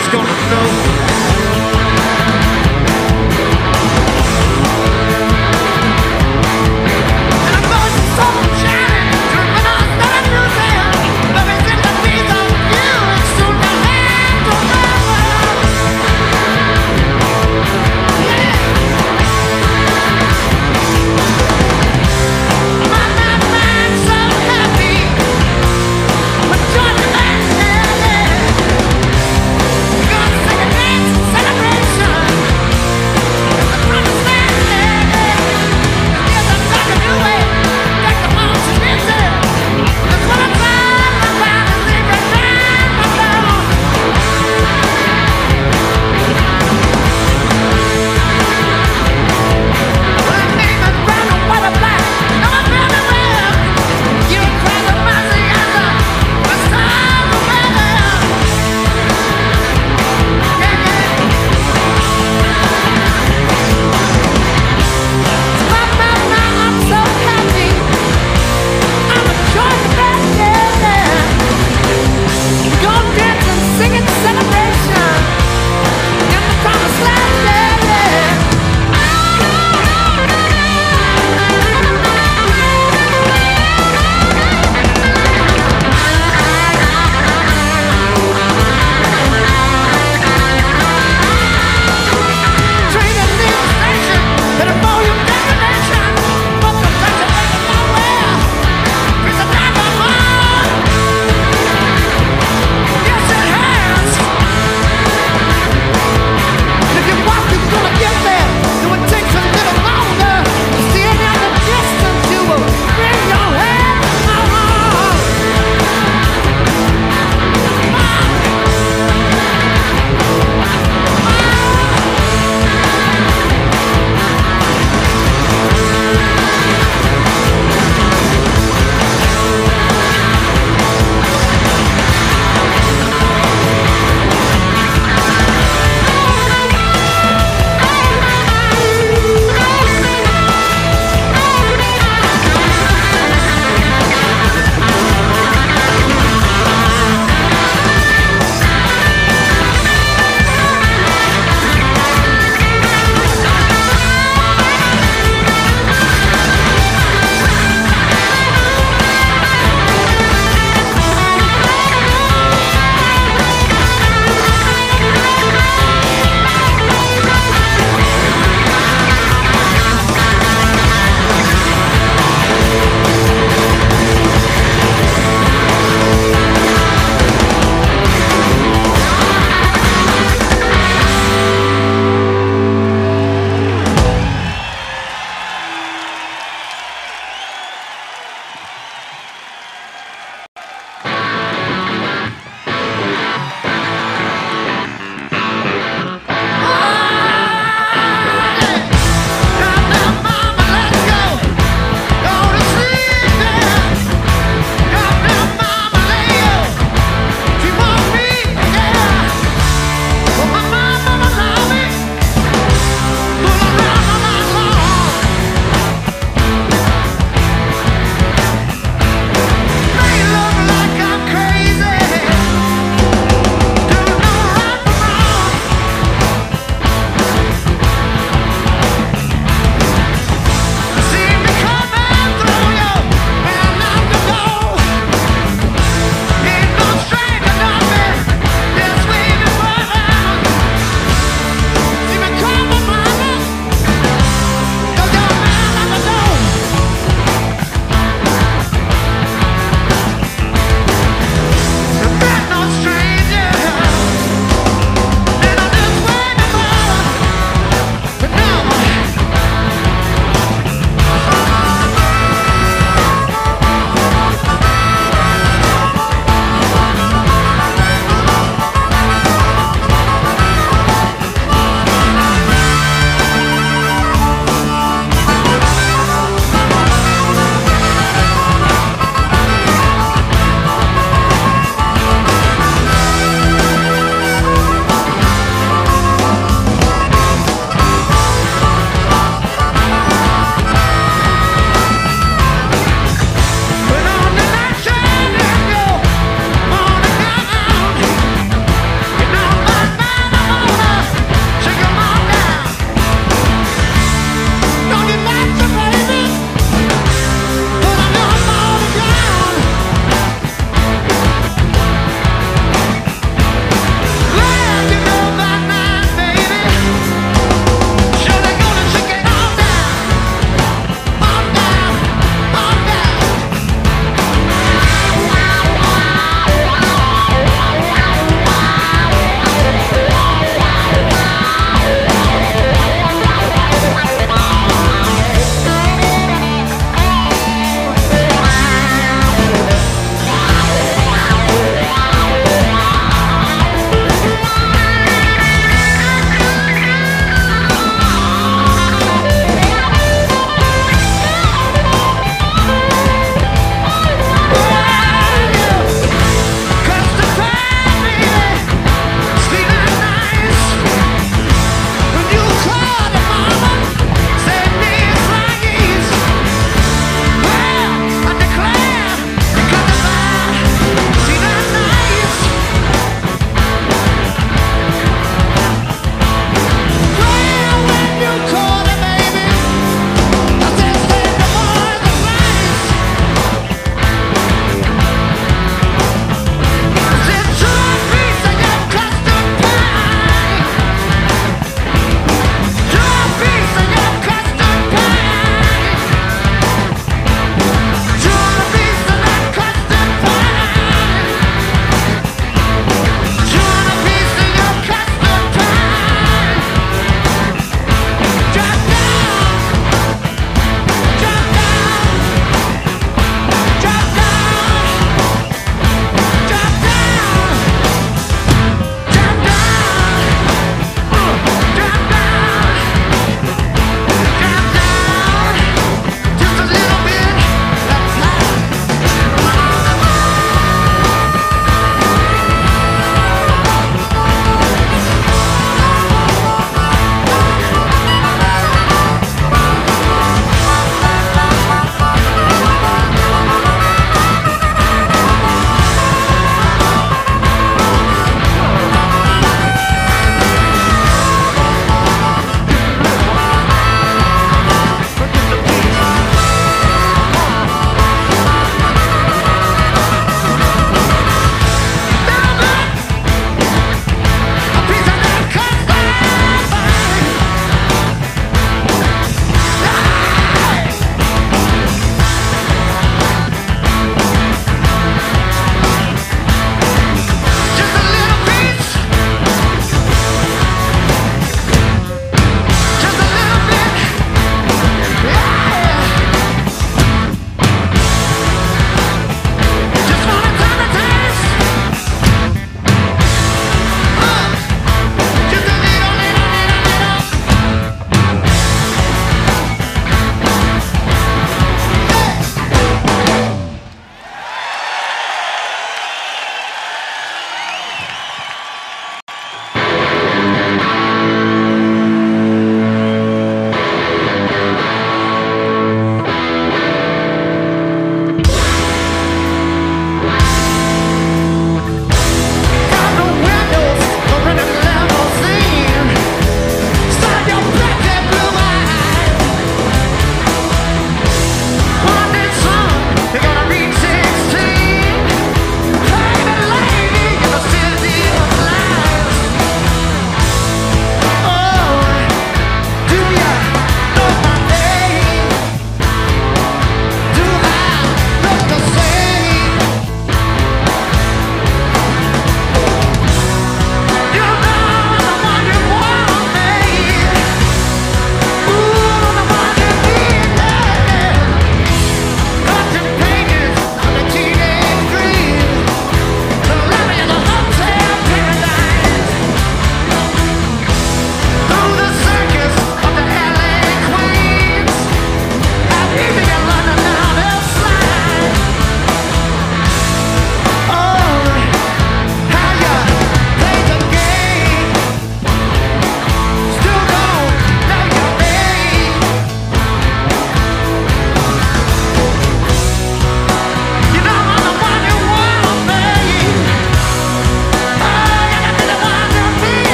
it's gonna snow. Second.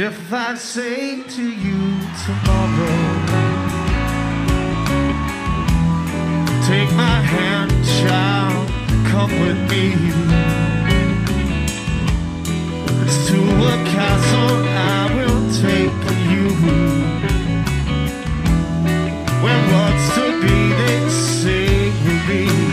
if I say to you tomorrow, take my hand, child, come with me, it's to a castle I will take you, where what's to be they sing with me.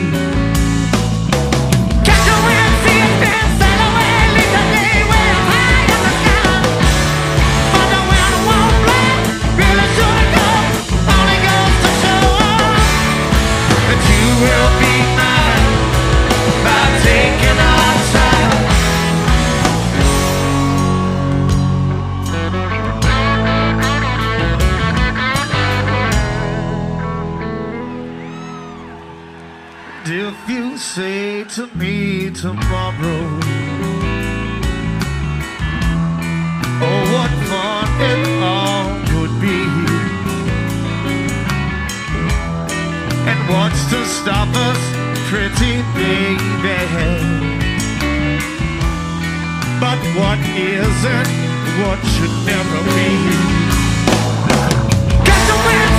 If you say to me tomorrow, oh, what fun it all would be, and what's to stop us, pretty baby? But what is it, what should never be? Got the wind!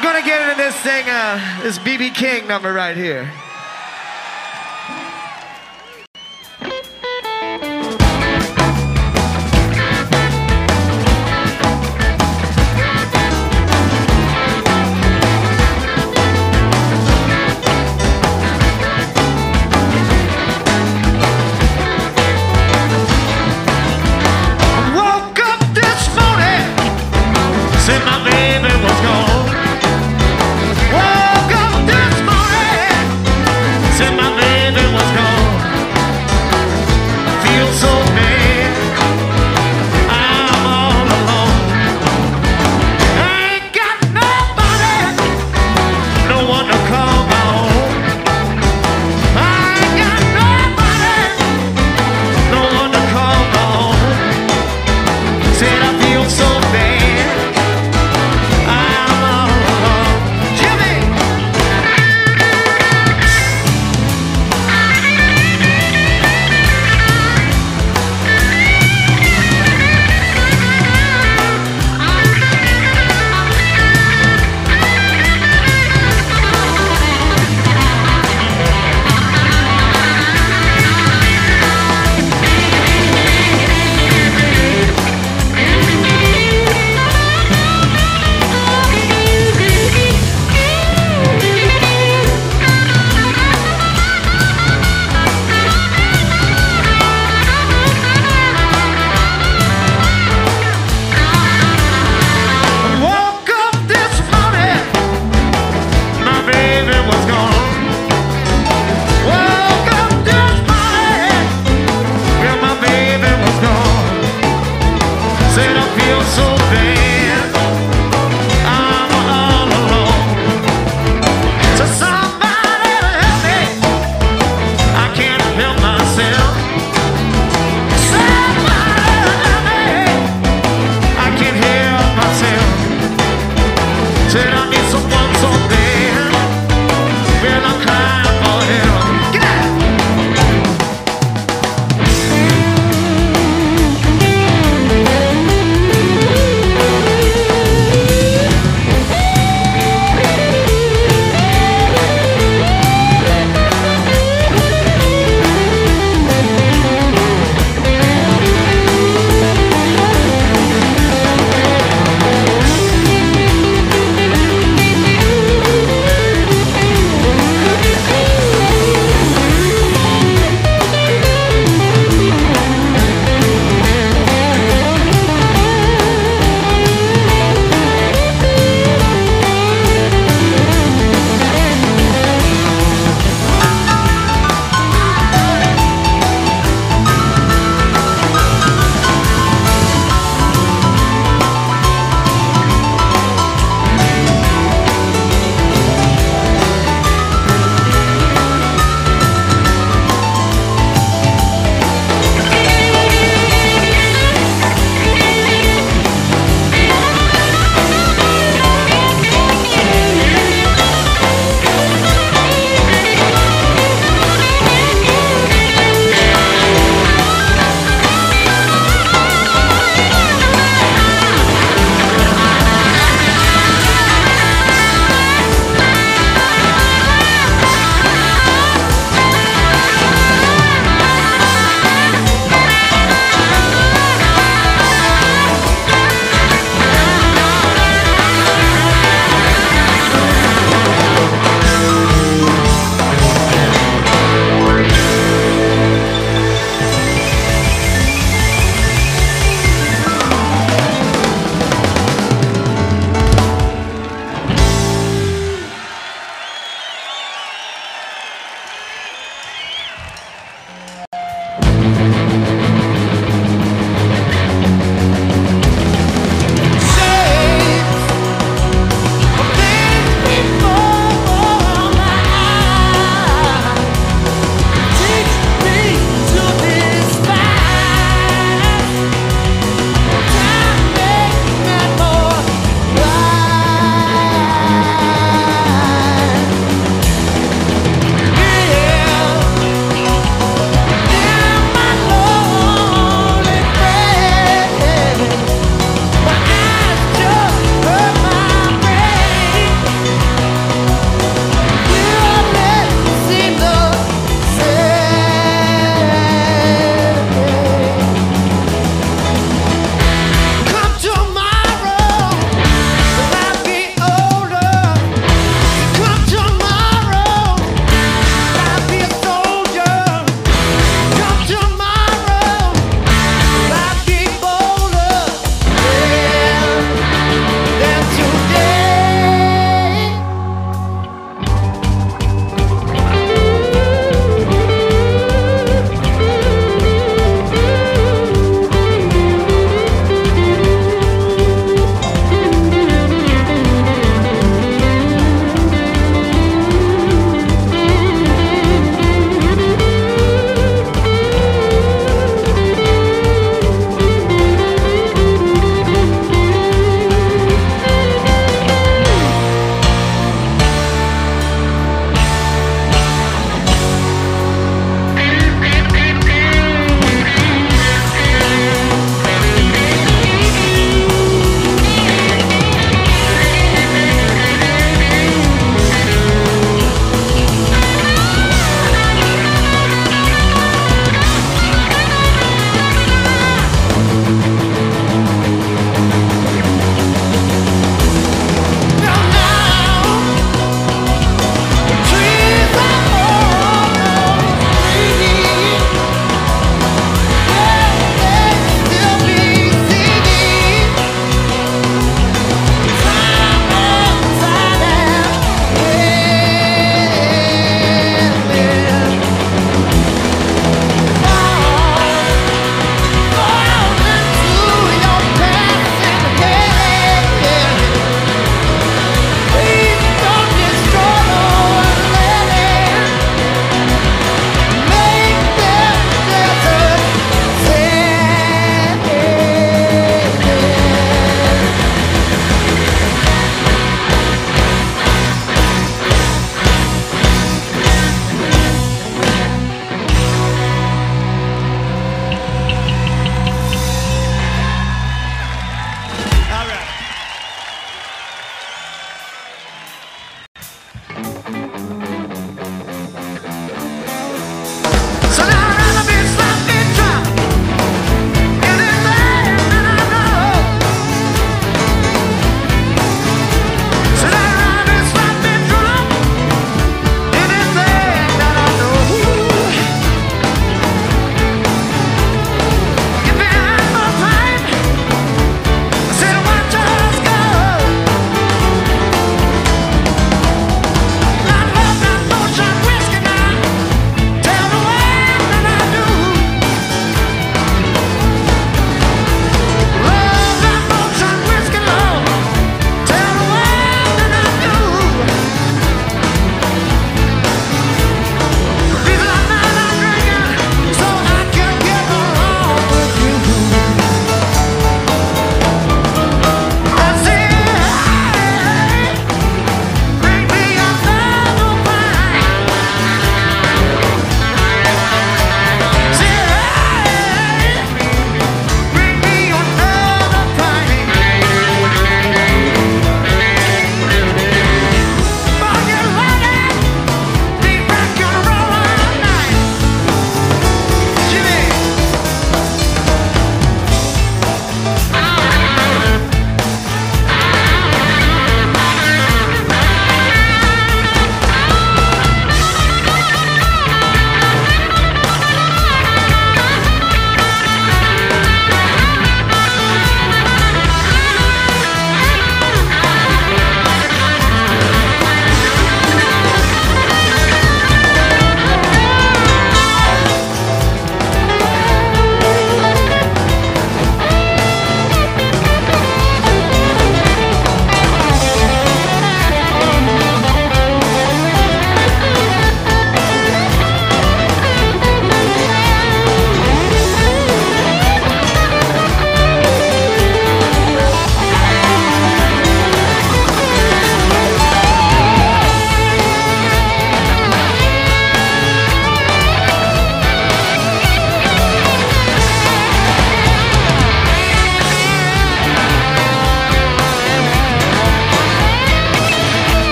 We're gonna get into this thing, this BB King number right here.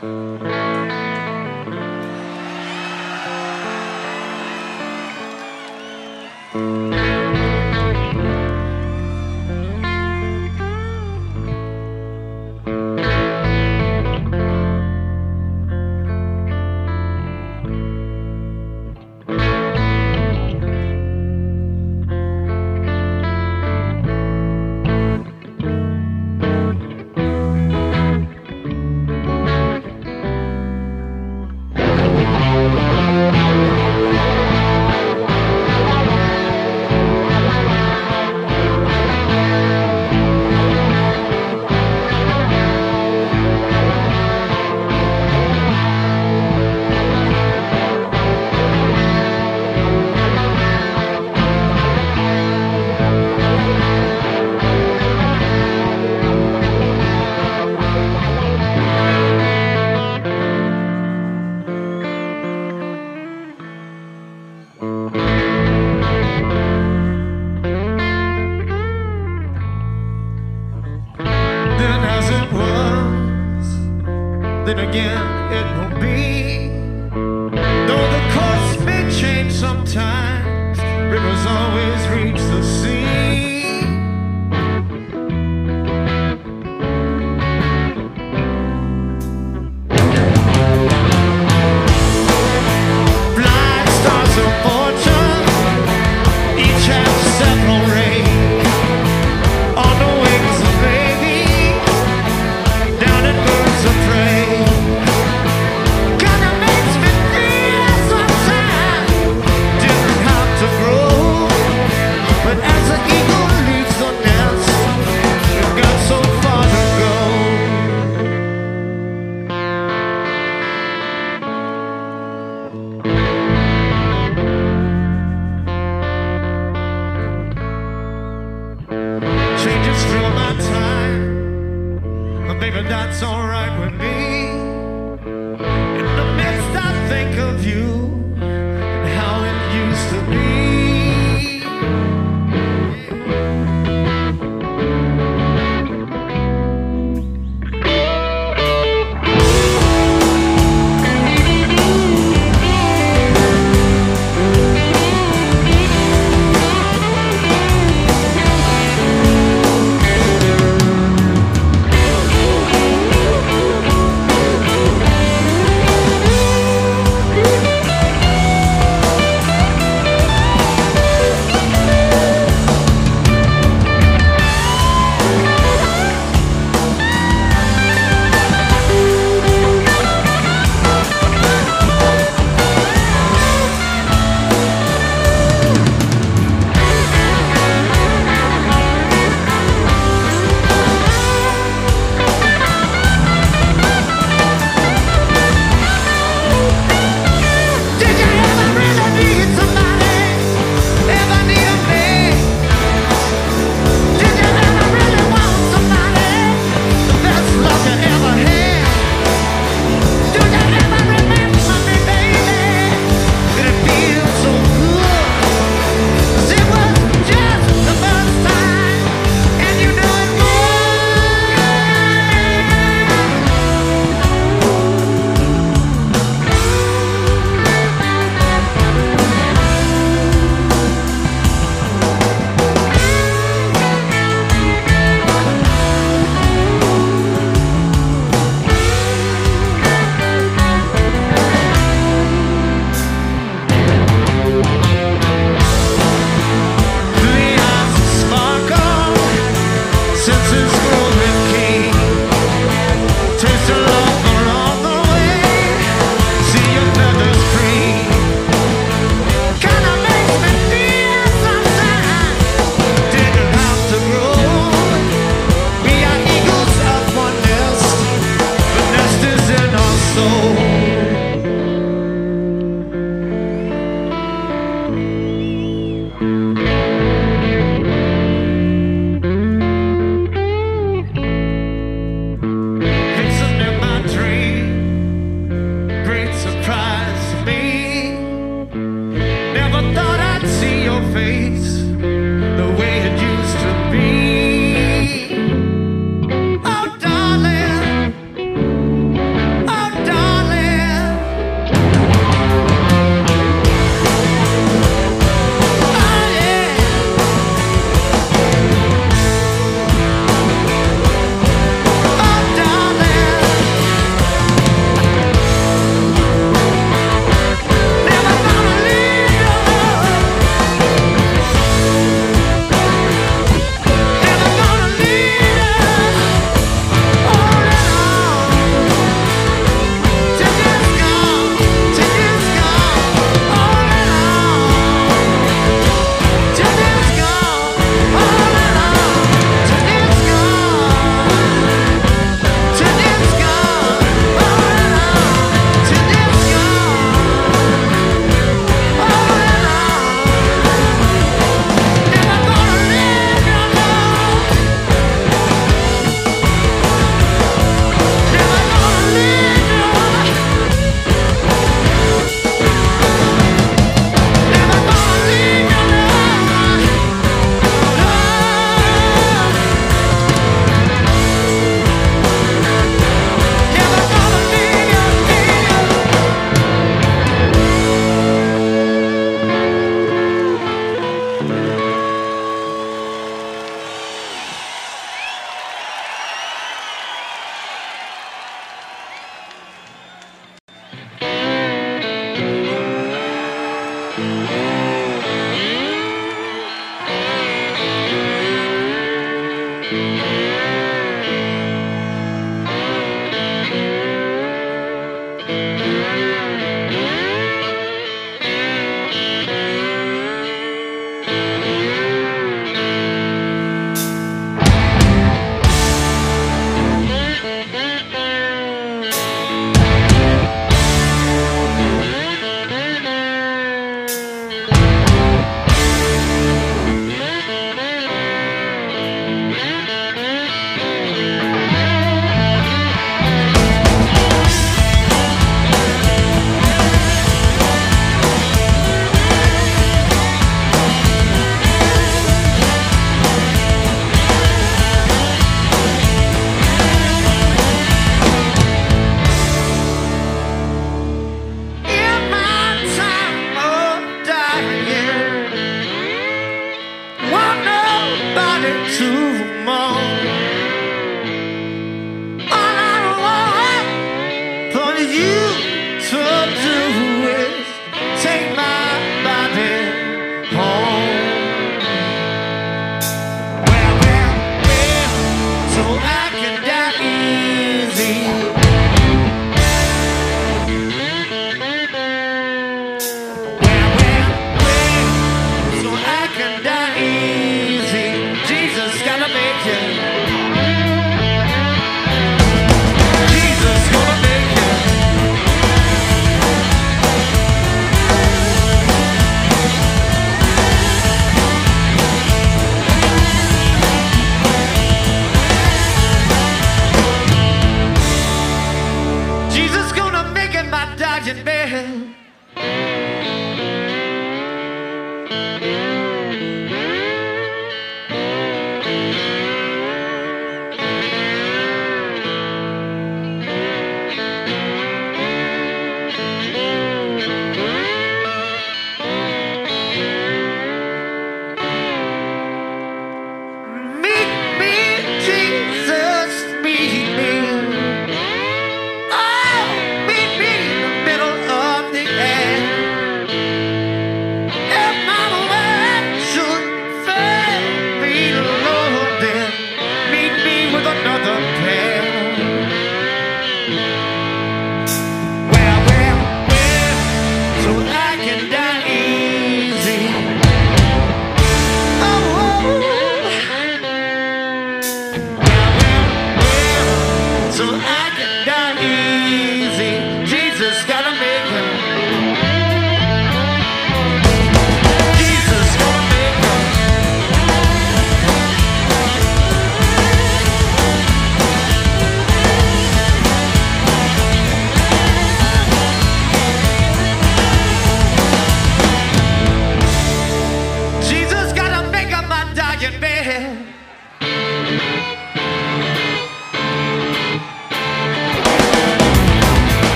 Then again, it will be. Though the course may change sometimes, rivers always reach the sea. Blind stars of fortune, each has several rays on the wings of baby, down at birds of prey. Changes through my time, but baby, that's alright with me. In the midst I think of you and how it used to be.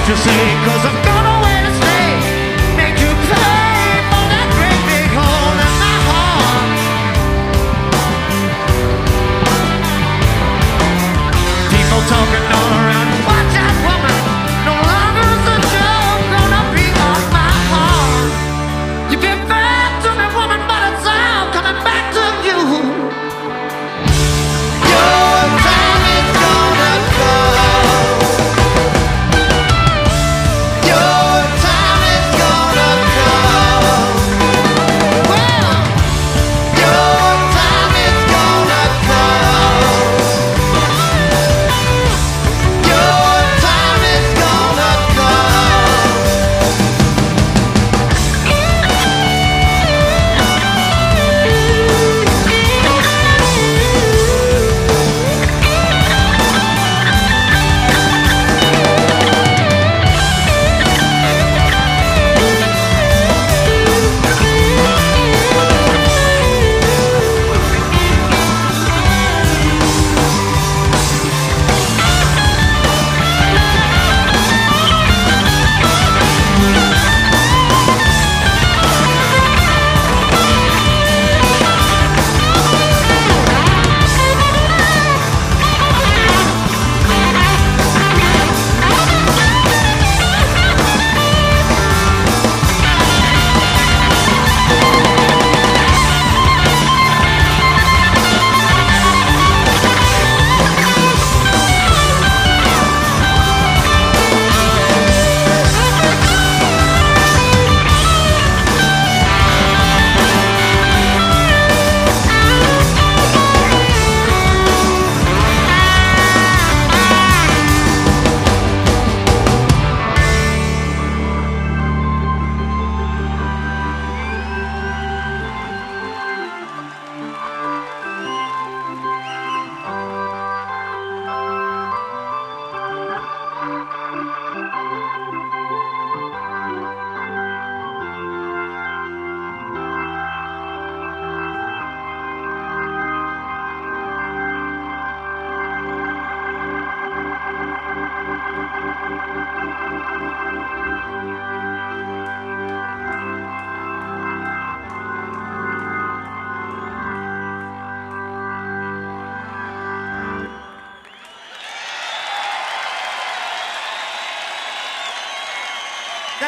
what you say, 'cause I'm gonna win and stay. Make you play for that great big hole in my heart. People talking all around, watch out woman, no lover's a joke, gonna be on my heart. You've been bad to me woman, but it's all coming back to you.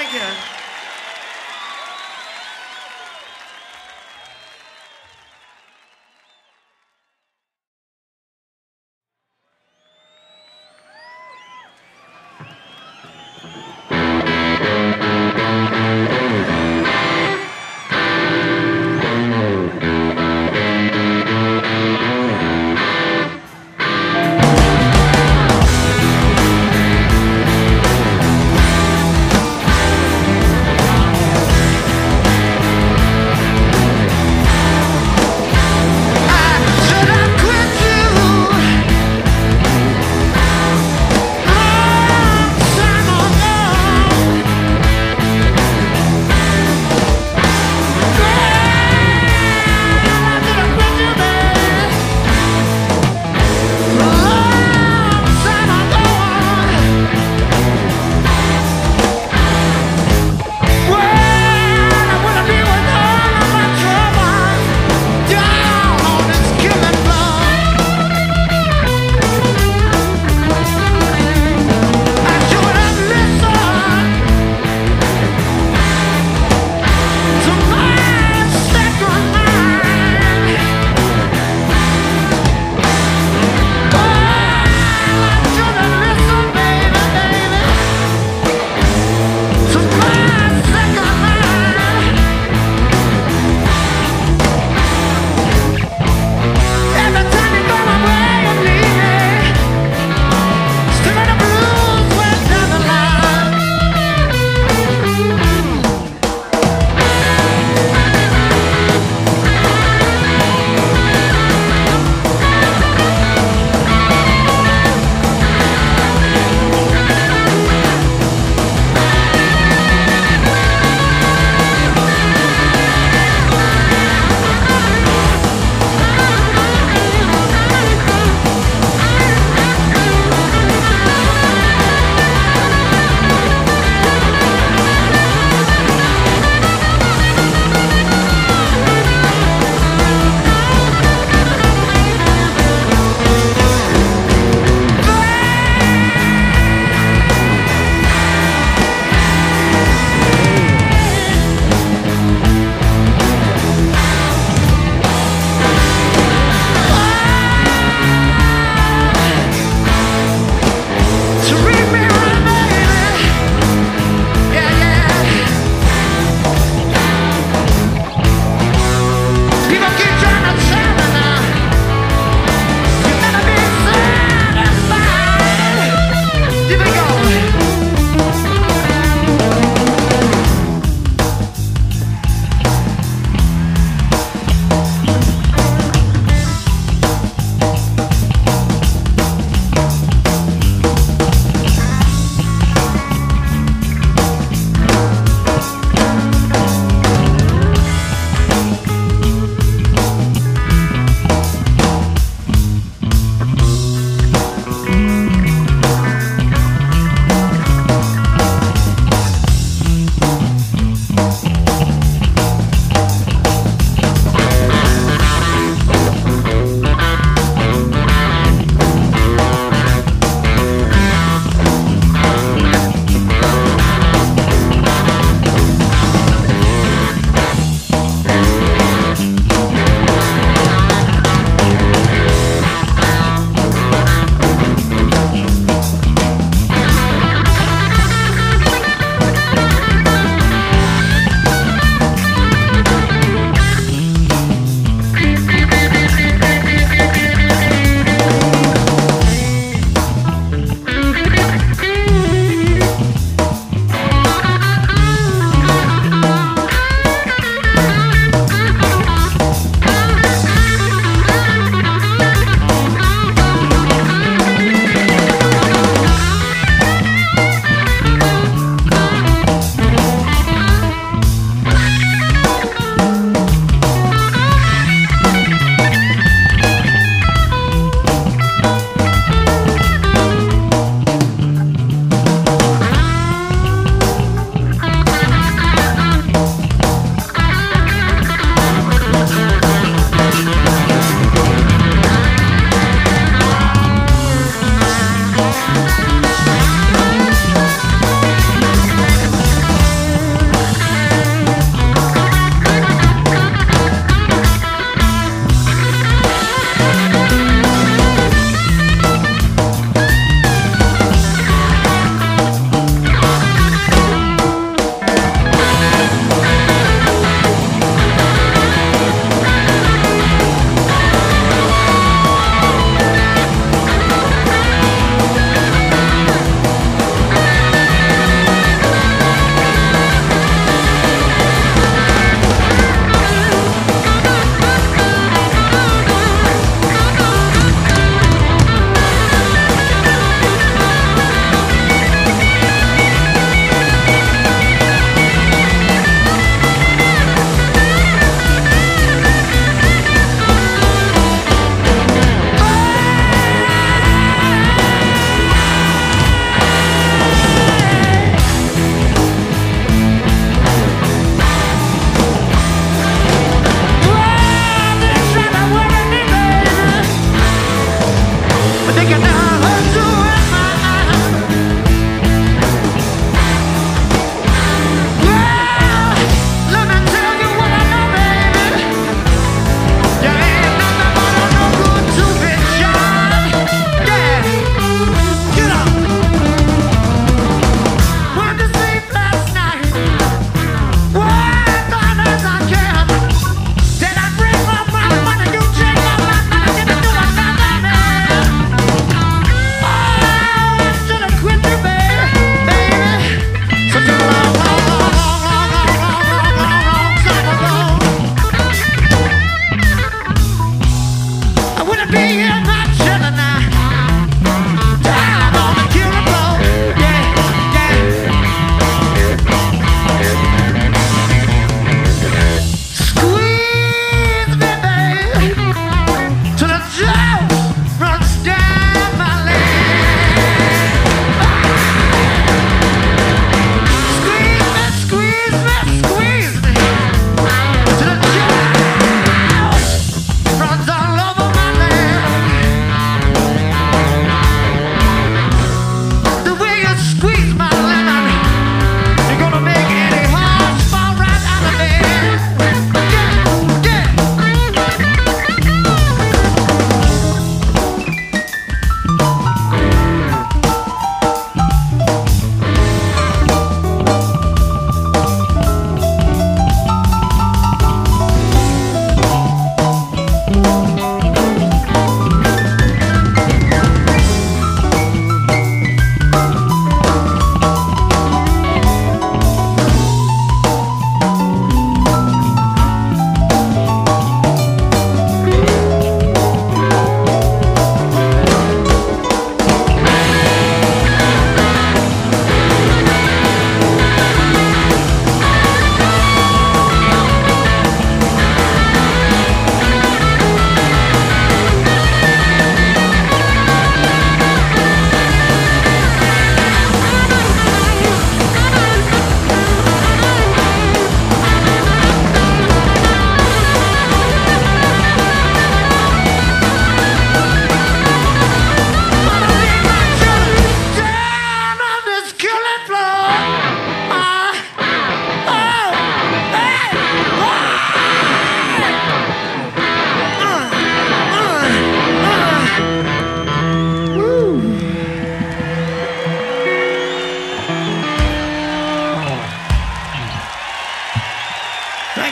Thank you.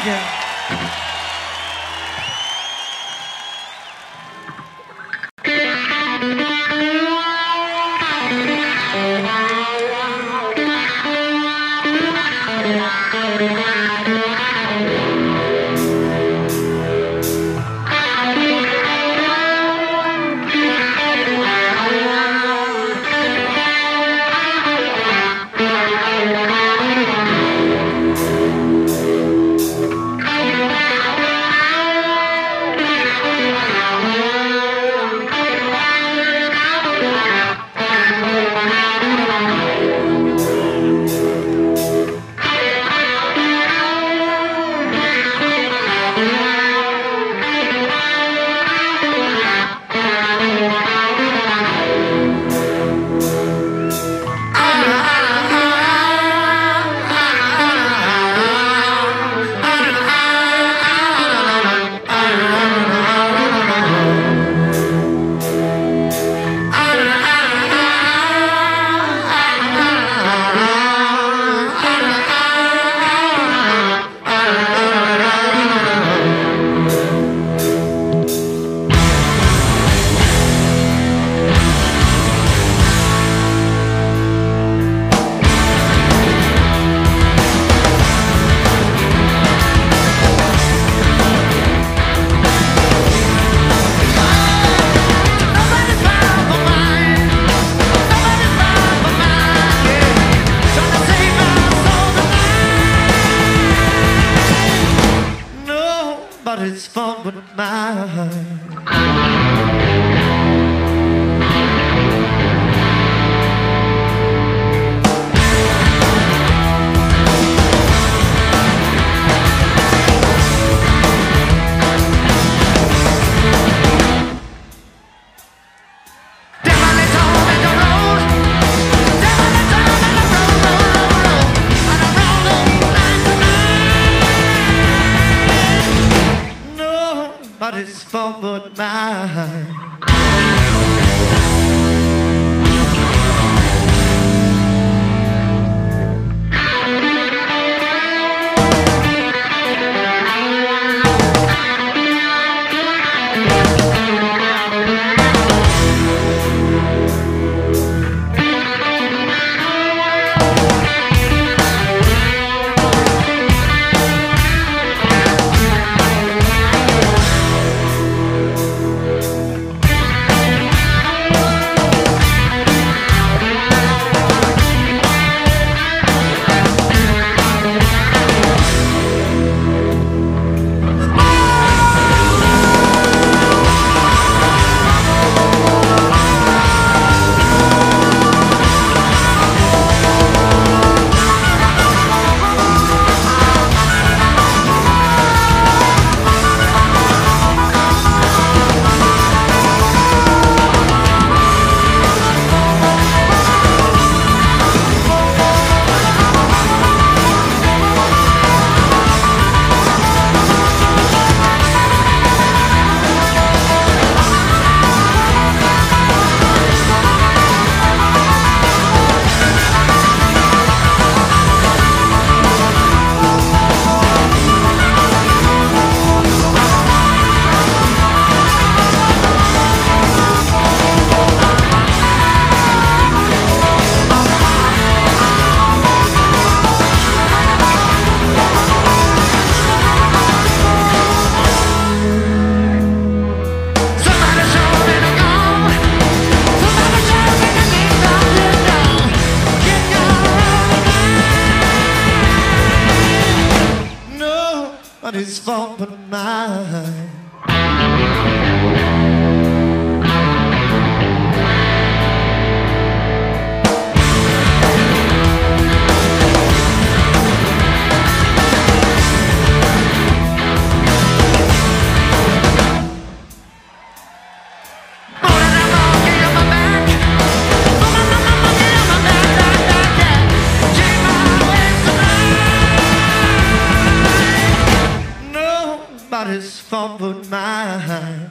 Thank you. It's fun with mine. It's fun but mine. It's fun but mine. It's fun but mine.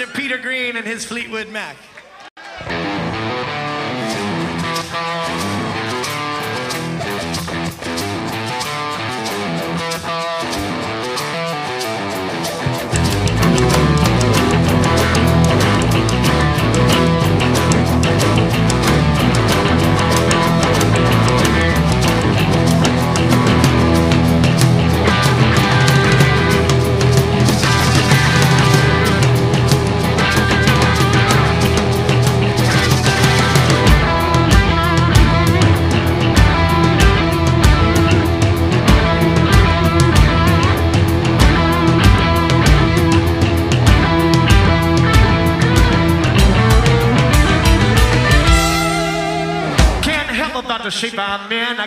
Mr. Peter Green and his Fleetwood Mac. The shape I'm in, I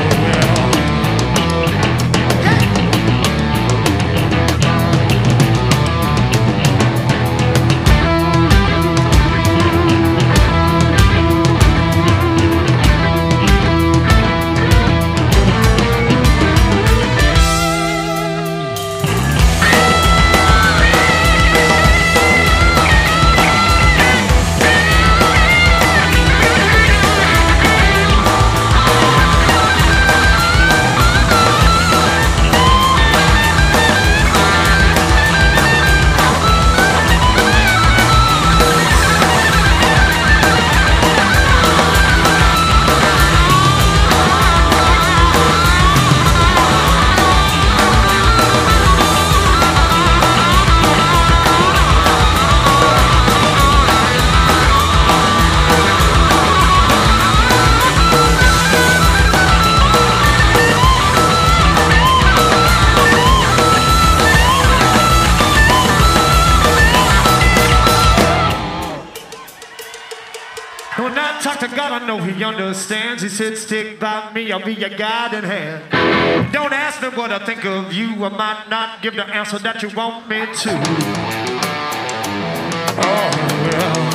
When I talk to God, I know He understands. He said, stick by me, I'll be your guiding hand. Don't ask me what I think of you, I might not give the answer that you want me to. Oh, well.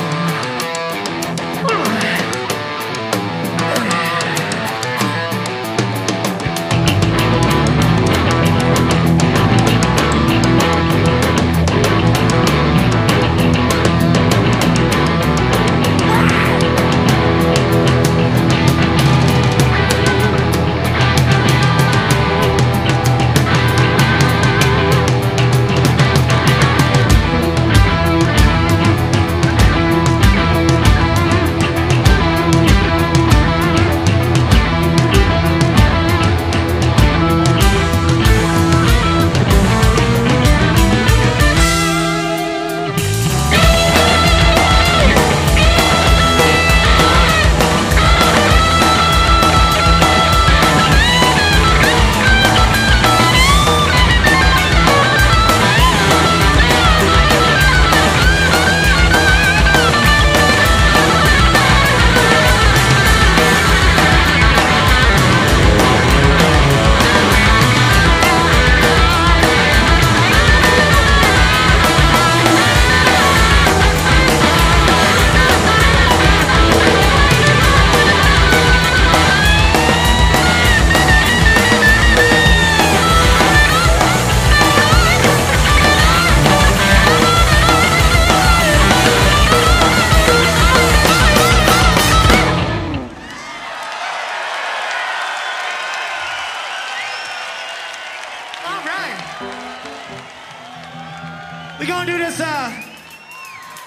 We're gonna do this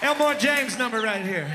Elmore James number right here.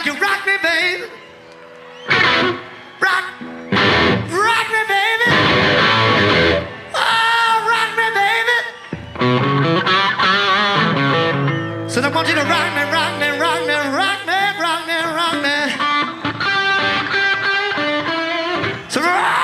like you rock me, baby. Rock, rock me, baby. Oh, rock me, baby. So I want you to rock me, rock me, rock me, rock me, rock me, rock me. So rock.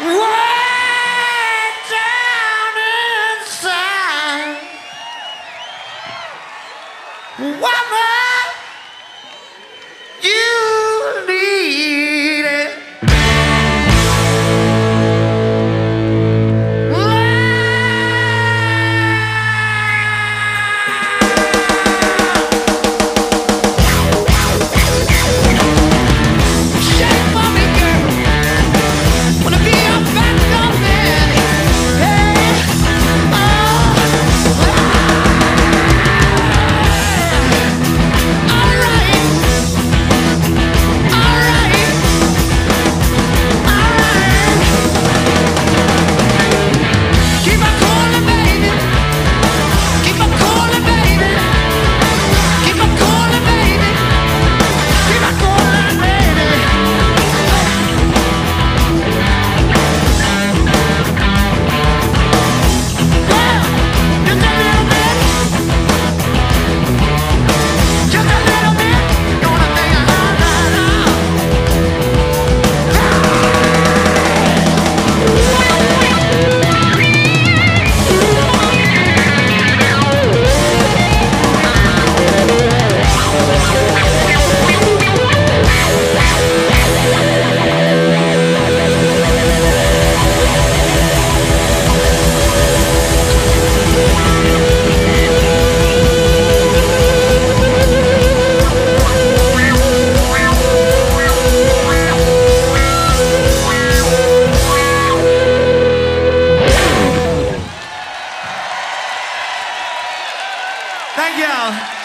Right down inside. Woman, you need it. Thank y'all.